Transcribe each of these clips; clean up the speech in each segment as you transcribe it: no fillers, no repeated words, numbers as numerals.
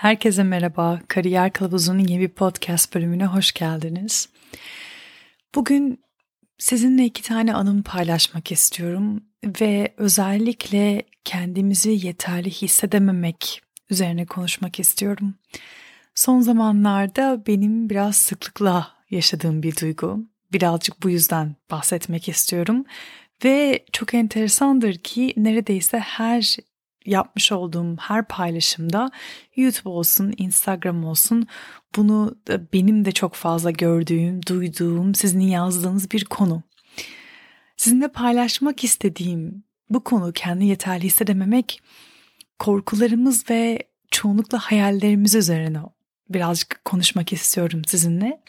Herkese merhaba, Kariyer Kılavuzu'nun yeni bir podcast bölümüne hoş geldiniz. Bugün sizinle iki tane anımı paylaşmak istiyorum ve özellikle kendimizi yeterli hissedememek üzerine konuşmak istiyorum. Son zamanlarda benim biraz sıklıkla yaşadığım bir duygu. Birazcık bu yüzden bahsetmek istiyorum ve çok enteresandır ki neredeyse her yapmış olduğum her paylaşımda YouTube olsun, Instagram olsun bunu benim de çok fazla gördüğüm, duyduğum, sizin yazdığınız bir konu. Sizinle paylaşmak istediğim bu konu kendi yeterli hissedememek, korkularımız ve çoğunlukla hayallerimiz üzerine birazcık konuşmak istiyorum sizinle.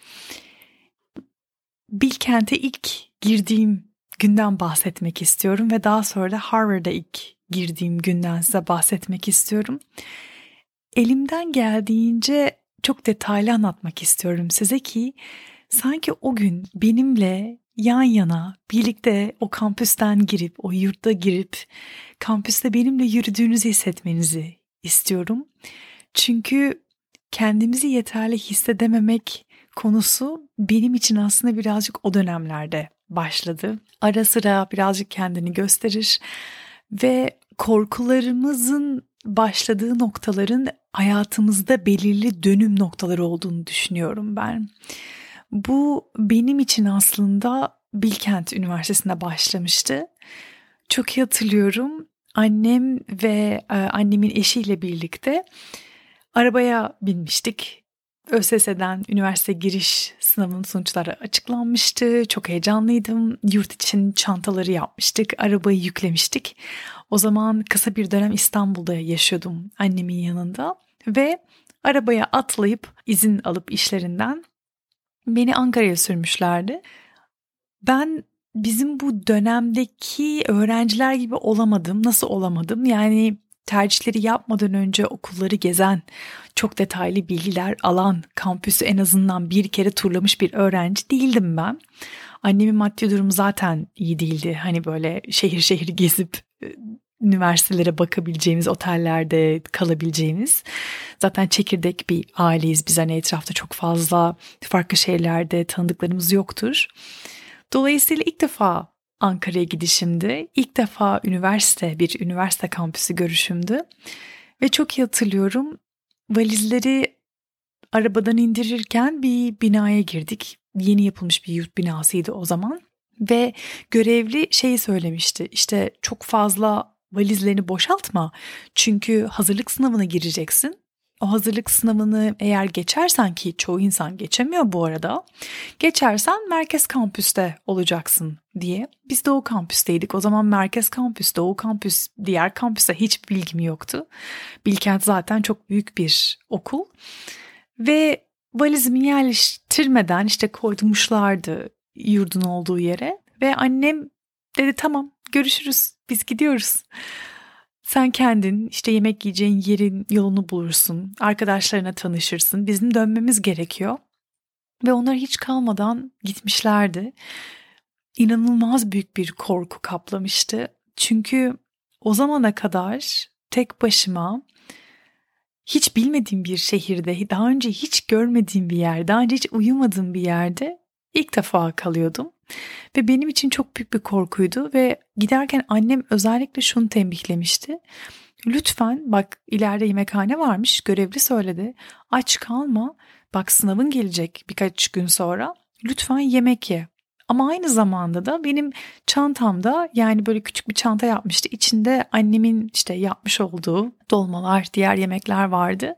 Bilkent'e ilk girdiğim günden bahsetmek istiyorum ve daha sonra da Harvard'a ilk girdiğim günden size bahsetmek istiyorum. Elimden geldiğince çok detaylı anlatmak istiyorum size ki sanki o gün benimle yan yana birlikte o kampüsten girip, o yurda girip kampüste benimle yürüdüğünüzü hissetmenizi istiyorum. Çünkü kendimizi yeterli hissedememek konusu benim için aslında birazcık o dönemlerde başladı. Ara sıra birazcık kendini gösterir ve korkularımızın başladığı noktaların hayatımızda belirli dönüm noktaları olduğunu düşünüyorum ben. Bu benim için aslında Bilkent Üniversitesi'nde başlamıştı. Çok iyi hatırlıyorum. Annem ve annemin eşiyle birlikte arabaya binmiştik. ÖSS'den üniversite giriş sınavının sonuçları açıklanmıştı. Çok heyecanlıydım. Yurt için çantaları yapmıştık. Arabayı yüklemiştik. O zaman kısa bir dönem İstanbul'da yaşıyordum annemin yanında. Ve arabaya atlayıp izin alıp işlerinden beni Ankara'ya sürmüşlerdi. Ben bizim bu dönemdeki öğrenciler gibi olamadım. Nasıl olamadım? Yani tercihleri yapmadan önce okulları gezen, çok detaylı bilgiler alan, kampüsü en azından bir kere turlamış bir öğrenci değildim ben. Annemin maddi durumu zaten iyi değildi. Hani böyle şehir şehir gezip üniversitelere bakabileceğimiz, otellerde kalabileceğimiz. Zaten çekirdek bir aileyiz biz. Hani etrafta çok fazla farklı şehirlerde tanıdıklarımız yoktur. Dolayısıyla ilk defa Ankara'ya gidişimdi. İlk defa bir üniversite kampüsü görüşümdü. Ve çok iyi hatırlıyorum, valizleri arabadan indirirken bir binaya girdik. Yeni yapılmış bir yurt binasıydı o zaman. Ve görevli söylemişti, işte çok fazla valizlerini boşaltma. Çünkü hazırlık sınavına gireceksin. O hazırlık sınavını eğer geçersen, ki çoğu insan geçemiyor bu arada, geçersen merkez kampüste olacaksın diye. Biz Doğu kampüsteydik. O zaman merkez kampüs, Doğu kampüs, diğer kampüse hiç bilgim yoktu. Bilkent zaten çok büyük bir okul. Ve valizimi yerleştirmeden koymuşlardı yurdun olduğu yere. Ve annem dedi tamam görüşürüz, biz gidiyoruz. Sen kendin yemek yiyeceğin yerin yolunu bulursun, arkadaşlarına tanışırsın, bizim dönmemiz gerekiyor. Ve onlar hiç kalmadan gitmişlerdi. İnanılmaz büyük bir korku kaplamıştı. Çünkü o zamana kadar tek başıma hiç bilmediğim bir şehirde, daha önce hiç görmediğim bir yerde, daha önce hiç uyumadığım bir yerde ilk defa kalıyordum. Ve benim için çok büyük bir korkuydu ve giderken annem özellikle şunu tembihlemişti. Lütfen bak, ileride yemekhane varmış, görevli söyledi. Aç kalma, bak sınavın gelecek birkaç gün sonra, lütfen yemek ye. Ama aynı zamanda da benim çantamda, böyle küçük bir çanta yapmıştı. İçinde annemin yapmış olduğu dolmalar, diğer yemekler vardı.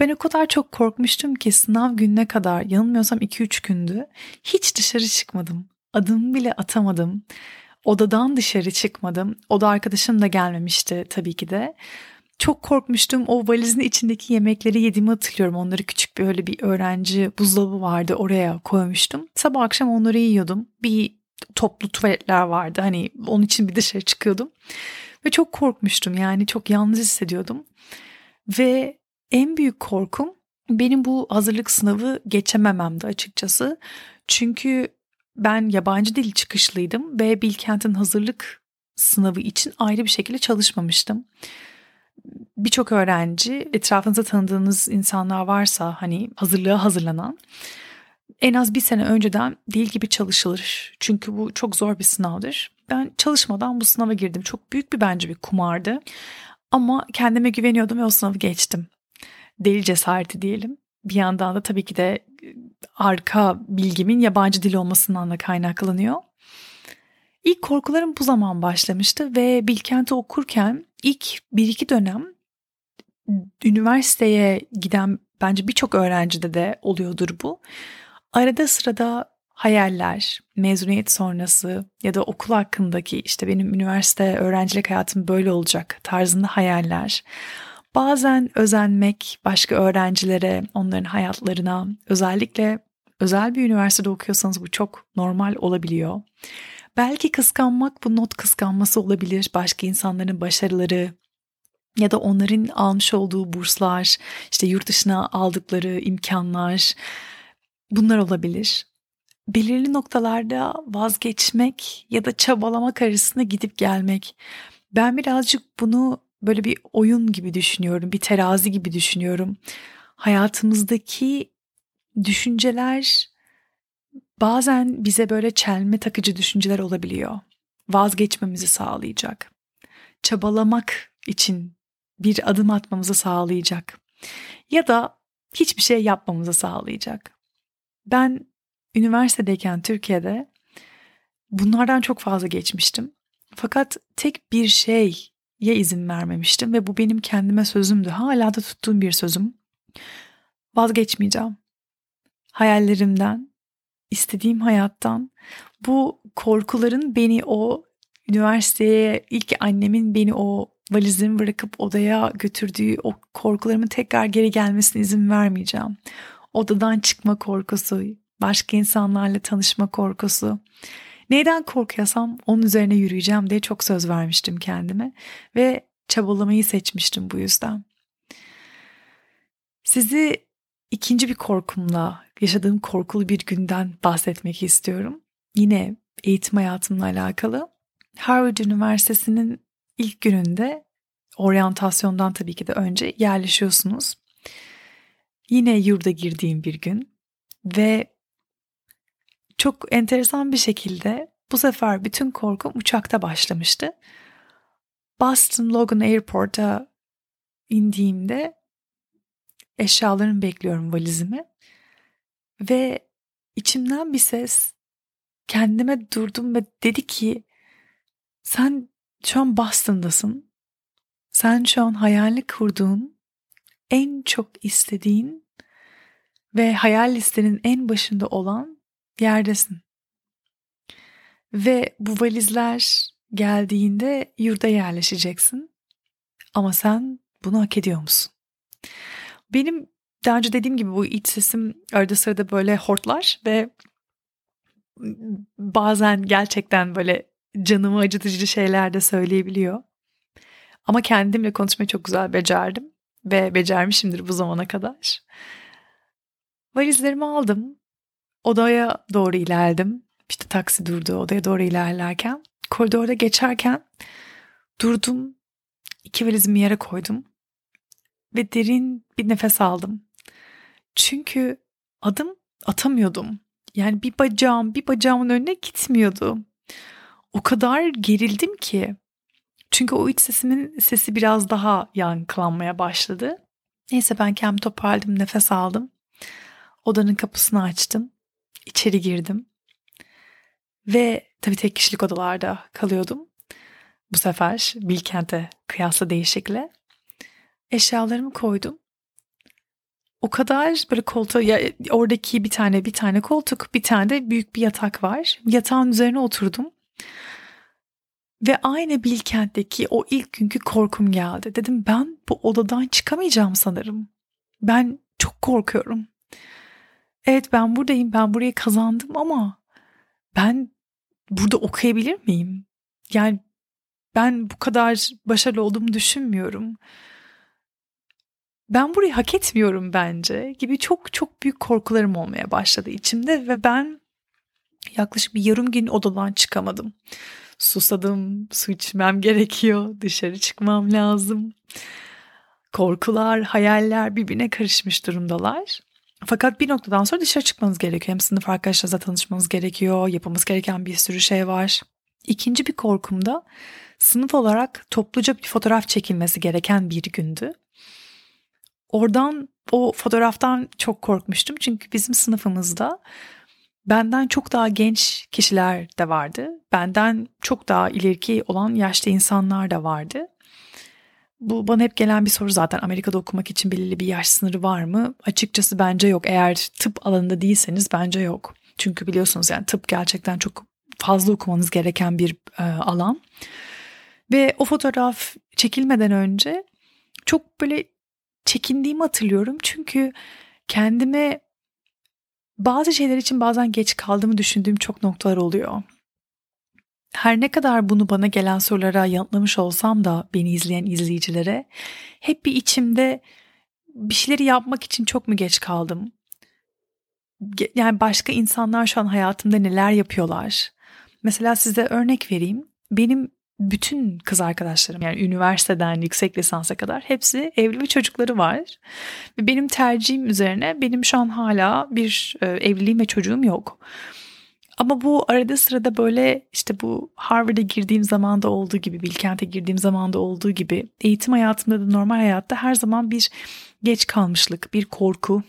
Ben o kadar çok korkmuştum ki sınav gününe kadar, yanılmıyorsam 2-3 gündü, hiç dışarı çıkmadım. Adımı bile atamadım. Odadan dışarı çıkmadım. Oda arkadaşım da gelmemişti tabii ki de. Çok korkmuştum. O valizin içindeki yemekleri yediğimi hatırlıyorum. Onları küçük böyle bir öğrenci buzdolabı vardı, oraya koymuştum. Sabah akşam onları yiyordum. Bir toplu tuvaletler vardı. Onun için bir dışarı çıkıyordum. Ve çok korkmuştum. Çok yalnız hissediyordum. Ve en büyük korkum benim bu hazırlık sınavı geçemememdi açıkçası. Çünkü ben yabancı dil çıkışlıydım ve Bilkent'in hazırlık sınavı için ayrı bir şekilde çalışmamıştım. birçok öğrenci, etrafınızda tanıdığınız insanlar varsa hani hazırlığa hazırlanan, en az bir sene önceden deli gibi çalışılır. Çünkü bu çok zor bir sınavdır. Ben çalışmadan bu sınava girdim. Çok büyük bir bence bir kumardı. Ama kendime güveniyordum ve o sınavı geçtim. Deli cesareti diyelim. Bir yandan da tabii ki de arka bilgimin yabancı dil olmasından da kaynaklanıyor. İlk korkularım bu zaman başlamıştı ve Bilkent'i okurken ilk 1-2 dönem üniversiteye giden bence birçok öğrencide de oluyordur bu. Arada sırada hayaller, mezuniyet sonrası ya da okul hakkındaki işte benim üniversite öğrencilik hayatım böyle olacak tarzında hayaller. Bazen özenmek başka öğrencilere, onların hayatlarına, özellikle özel bir üniversitede okuyorsanız bu çok normal olabiliyor. Belki kıskanmak, bu not kıskanması olabilir, başka insanların başarıları ya da onların almış olduğu burslar, işte yurt dışına aldıkları imkanlar, bunlar olabilir. Belirli noktalarda vazgeçmek ya da çabalamak arasında gidip gelmek. Ben birazcık bunu böyle bir oyun gibi düşünüyorum, bir terazi gibi düşünüyorum. Hayatımızdaki düşünceler bazen bize böyle çelme takıcı düşünceler olabiliyor. Vazgeçmemizi sağlayacak. Çabalamak için bir adım atmamızı sağlayacak. Ya da hiçbir şey yapmamızı sağlayacak. Ben üniversitedeyken Türkiye'de bunlardan çok fazla geçmiştim. Fakat tek bir şeye izin vermemiştim ve bu benim kendime sözümdü. Hala da tuttuğum bir sözüm. Vazgeçmeyeceğim. Hayallerimden, istediğim hayattan. Bu korkuların beni o üniversiteye, ilk annemin beni o valizimi bırakıp odaya götürdüğü o korkularımın tekrar geri gelmesine izin vermeyeceğim. Odadan çıkma korkusu, başka insanlarla tanışma korkusu. Neyden korkuyorsam onun üzerine yürüyeceğim diye çok söz vermiştim kendime ve çabalamayı seçmiştim bu yüzden. Sizi ikinci bir korkumla, yaşadığım korkulu bir günden bahsetmek istiyorum. Yine eğitim hayatımla alakalı. Harvard Üniversitesi'nin ilk gününde, oryantasyondan tabii ki de önce yerleşiyorsunuz. Yine yurda girdiğim bir gün ve çok enteresan bir şekilde bu sefer bütün korkum uçakta başlamıştı. Boston Logan Airport'a indiğimde eşyalarımı bekliyorum, valizimi. Ve içimden bir ses kendime durdum ve dedi ki sen şu an Boston'dasın. Sen şu an hayalini kurduğun, en çok istediğin ve hayal listenin en başında olan yerdesin. Ve bu valizler geldiğinde yurda yerleşeceksin. Ama sen bunu hak ediyor musun? Benim daha önce dediğim gibi bu iç sesim arada sırada böyle hortlar ve bazen gerçekten böyle canımı acıtıcı şeyler de söyleyebiliyor. Ama kendimle konuşmayı çok güzel becerdim ve becermişimdir bu zamana kadar. Valizlerimi aldım. Odaya doğru ilerledim. İşte taksi durdu, odaya doğru ilerlerken. Koridorda geçerken durdum. 2 valizimi yere koydum. Ve derin bir nefes aldım. Çünkü adım atamıyordum. Yani bir bacağımın önüne gitmiyordu. O kadar gerildim ki. Çünkü o iç sesimin sesi biraz daha yankılanmaya başladı. Neyse ben kendimi toparladım, nefes aldım. Odanın kapısını açtım. İçeri girdim. Ve tabii tek kişilik odalarda kalıyordum. Bu sefer Bilkent'e kıyasla değişikle. Eşyalarımı koydum. O kadar böyle koltuğa, oradaki bir tane koltuk, bir tane de büyük bir yatak var. Yatağın üzerine oturdum. Ve aynı Bilkent'teki o ilk günkü korkum geldi. Dedim ben bu odadan çıkamayacağım sanırım. Ben çok korkuyorum. Evet ben buradayım, ben burayı kazandım ama ben burada okuyabilir miyim? Yani ben bu kadar başarılı olduğumu düşünmüyorum. Ben burayı hak etmiyorum bence gibi çok çok büyük korkularım olmaya başladı içimde ve ben yaklaşık bir yarım gün odadan çıkamadım. Susadım, su içmem gerekiyor, dışarı çıkmam lazım. korkular, hayaller birbirine karışmış durumdalar. Fakat bir noktadan sonra dışarı çıkmanız gerekiyor. Hem sınıf arkadaşlarınızla tanışmanız gerekiyor, yapmamız gereken bir sürü şey var. İkinci bir korkum da sınıf olarak topluca bir fotoğraf çekilmesi gereken bir gündü. O fotoğraftan çok korkmuştum. Çünkü bizim sınıfımızda benden çok daha genç kişiler de vardı. Benden çok daha ileriki olan yaşlı insanlar da vardı. Bu bana hep gelen bir soru zaten. Amerika'da okumak için belirli bir yaş sınırı var mı? Açıkçası bence yok. Eğer tıp alanında değilseniz bence yok. Çünkü biliyorsunuz yani tıp gerçekten çok fazla okumanız gereken bir alan. Ve o fotoğraf çekilmeden önce çok böyle çekindiğimi hatırlıyorum. Çünkü kendime bazı şeyler için bazen geç kaldığımı düşündüğüm çok noktalar oluyor. Her ne kadar bunu bana gelen sorulara yanıtlamış olsam da beni izleyen izleyicilere hep bir içimde bir şeyleri yapmak için çok mu geç kaldım? Yani başka insanlar şu an hayatımda neler yapıyorlar? Mesela size örnek vereyim. Benim bütün kız arkadaşlarım yani üniversiteden yüksek lisansa kadar hepsi evli ve çocukları var. Ve benim tercihim üzerine benim şu an hala bir evliliğim ve çocuğum yok. Ama bu arada sırada böyle işte bu Harvard'a girdiğim zaman da olduğu gibi, Bilkent'e girdiğim zaman da olduğu gibi eğitim hayatımda da normal hayatta her zaman bir geç kalmışlık, bir korku.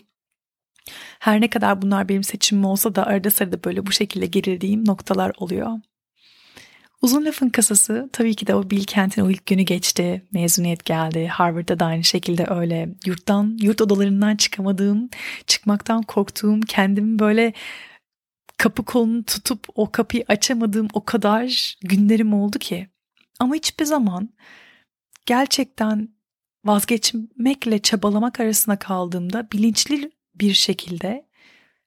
Her ne kadar bunlar benim seçimim olsa da arada sırada böyle bu şekilde gerildiğim noktalar oluyor. Uzun lafın kısası tabii ki de o Bilkent'in o ilk günü geçti, mezuniyet geldi. Harvard'da da aynı şekilde öyle yurt odalarından çıkamadığım, çıkmaktan korktuğum, kendimi böyle kapı kolunu tutup o kapıyı açamadığım o kadar günlerim oldu ki. Ama hiçbir zaman gerçekten vazgeçmekle çabalamak arasında kaldığımda bilinçli bir şekilde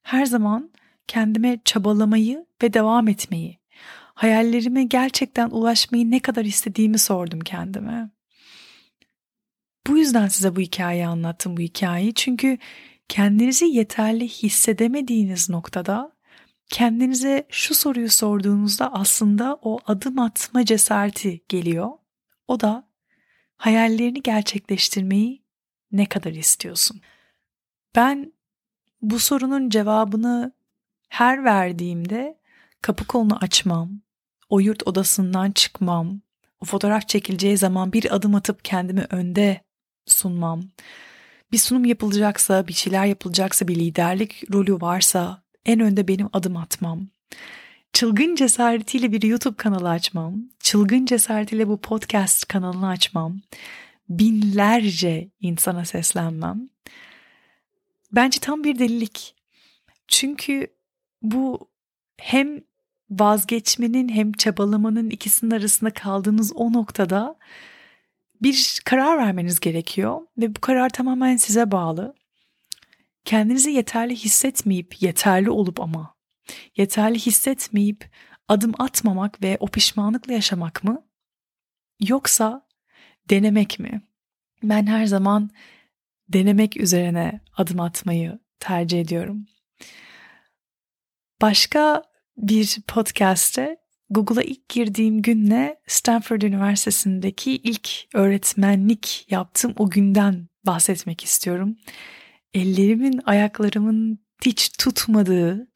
her zaman kendime çabalamayı ve devam etmeyi, hayallerime gerçekten ulaşmayı ne kadar istediğimi sordum kendime. Bu yüzden size bu hikayeyi anlattım, bu hikayeyi. Çünkü kendinizi yeterli hissedemediğiniz noktada kendinize şu soruyu sorduğunuzda aslında o adım atma cesareti geliyor. O da hayallerini gerçekleştirmeyi ne kadar istiyorsun? Ben bu sorunun cevabını her verdiğimde kapı kolunu açmam, o yurt odasından çıkmam, o fotoğraf çekileceği zaman bir adım atıp kendimi önde sunmam, bir sunum yapılacaksa, bir şeyler yapılacaksa, bir liderlik rolü varsa en önde benim adım atmam, çılgın cesaretiyle bir YouTube kanalı açmam, çılgın cesaretiyle bu podcast kanalını açmam, binlerce insana seslenmem, bence tam bir delilik. Çünkü bu hem vazgeçmenin hem çabalamanın ikisinin arasında kaldığınız o noktada bir karar vermeniz gerekiyor ve bu karar tamamen size bağlı. Kendinizi yeterli hissetmeyip, yeterli olup ama yeterli hissetmeyip adım atmamak ve o pişmanlıkla yaşamak mı? Yoksa denemek mi? Ben her zaman denemek üzerine adım atmayı tercih ediyorum. Başka bir podcast'te Google'a ilk girdiğim günle Stanford Üniversitesi'ndeki ilk öğretmenlik yaptığım o günden bahsetmek istiyorum. Ellerimin, ayaklarımın hiç tutmadığı,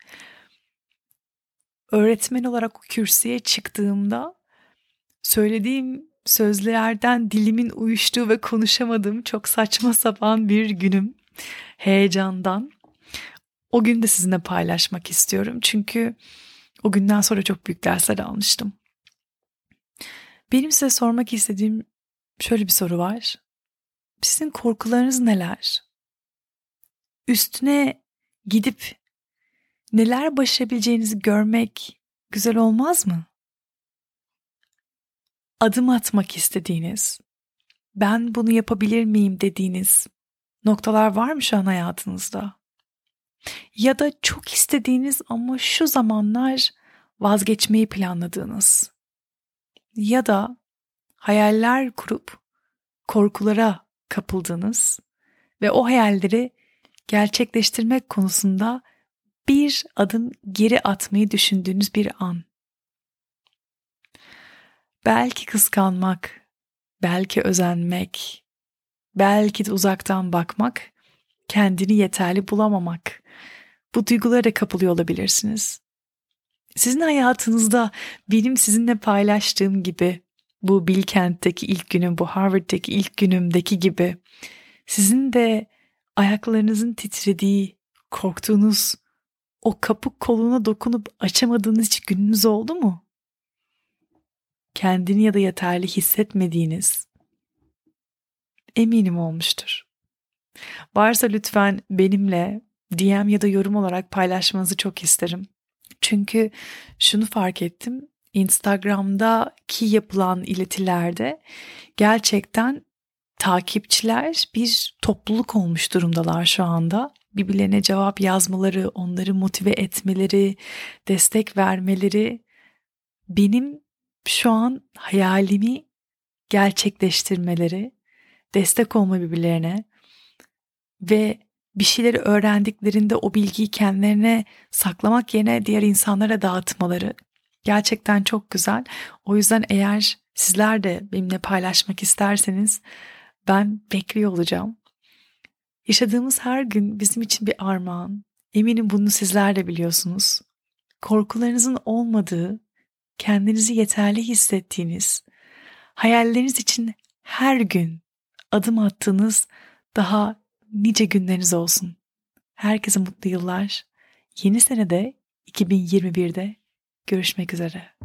öğretmen olarak o kürsüye çıktığımda söylediğim sözlerden dilimin uyuştuğu ve konuşamadığım çok saçma sapan bir günüm heyecandan. O günü de sizinle paylaşmak istiyorum çünkü o günden sonra çok büyük dersler almıştım. Benim size sormak istediğim şöyle bir soru var. Sizin korkularınız neler? Üstüne gidip neler başarabileceğinizi görmek güzel olmaz mı? Adım atmak istediğiniz, ben bunu yapabilir miyim dediğiniz noktalar var mı şu an hayatınızda? Ya da çok istediğiniz ama şu zamanlar vazgeçmeyi planladığınız ya da hayaller kurup korkulara kapıldığınız ve o hayalleri gerçekleştirmek konusunda bir adım geri atmayı düşündüğünüz bir an. Belki kıskanmak, belki özenmek, belki de uzaktan bakmak, kendini yeterli bulamamak. Bu duygulara da kapılıyor olabilirsiniz. Sizin hayatınızda benim sizinle paylaştığım gibi, bu Bilkent'teki ilk günüm, bu Harvard'daki ilk günümdeki gibi, sizin de ayaklarınızın titrediği, korktuğunuz, o kapı koluna dokunup açamadığınız hiç gününüz oldu mu? Kendini ya da yeterli hissetmediğiniz, eminim olmuştur. Varsa lütfen benimle DM ya da yorum olarak paylaşmanızı çok isterim. Çünkü şunu fark ettim, Instagram'daki yapılan iletilerde gerçekten takipçiler bir topluluk olmuş durumdalar şu anda. Birbirlerine cevap yazmaları, onları motive etmeleri, destek vermeleri benim şu an hayalimi gerçekleştirmeleri, destek olma birbirlerine ve bir şeyleri öğrendiklerinde o bilgiyi kendilerine saklamak yerine diğer insanlara dağıtmaları gerçekten çok güzel. O yüzden eğer sizler de benimle paylaşmak isterseniz ben bekliyor olacağım. Yaşadığımız her gün bizim için bir armağan. Eminim bunu sizler de biliyorsunuz. Korkularınızın olmadığı, kendinizi yeterli hissettiğiniz, hayalleriniz için her gün adım attığınız daha nice günleriniz olsun. Herkese mutlu yıllar. Yeni senede 2021'de görüşmek üzere.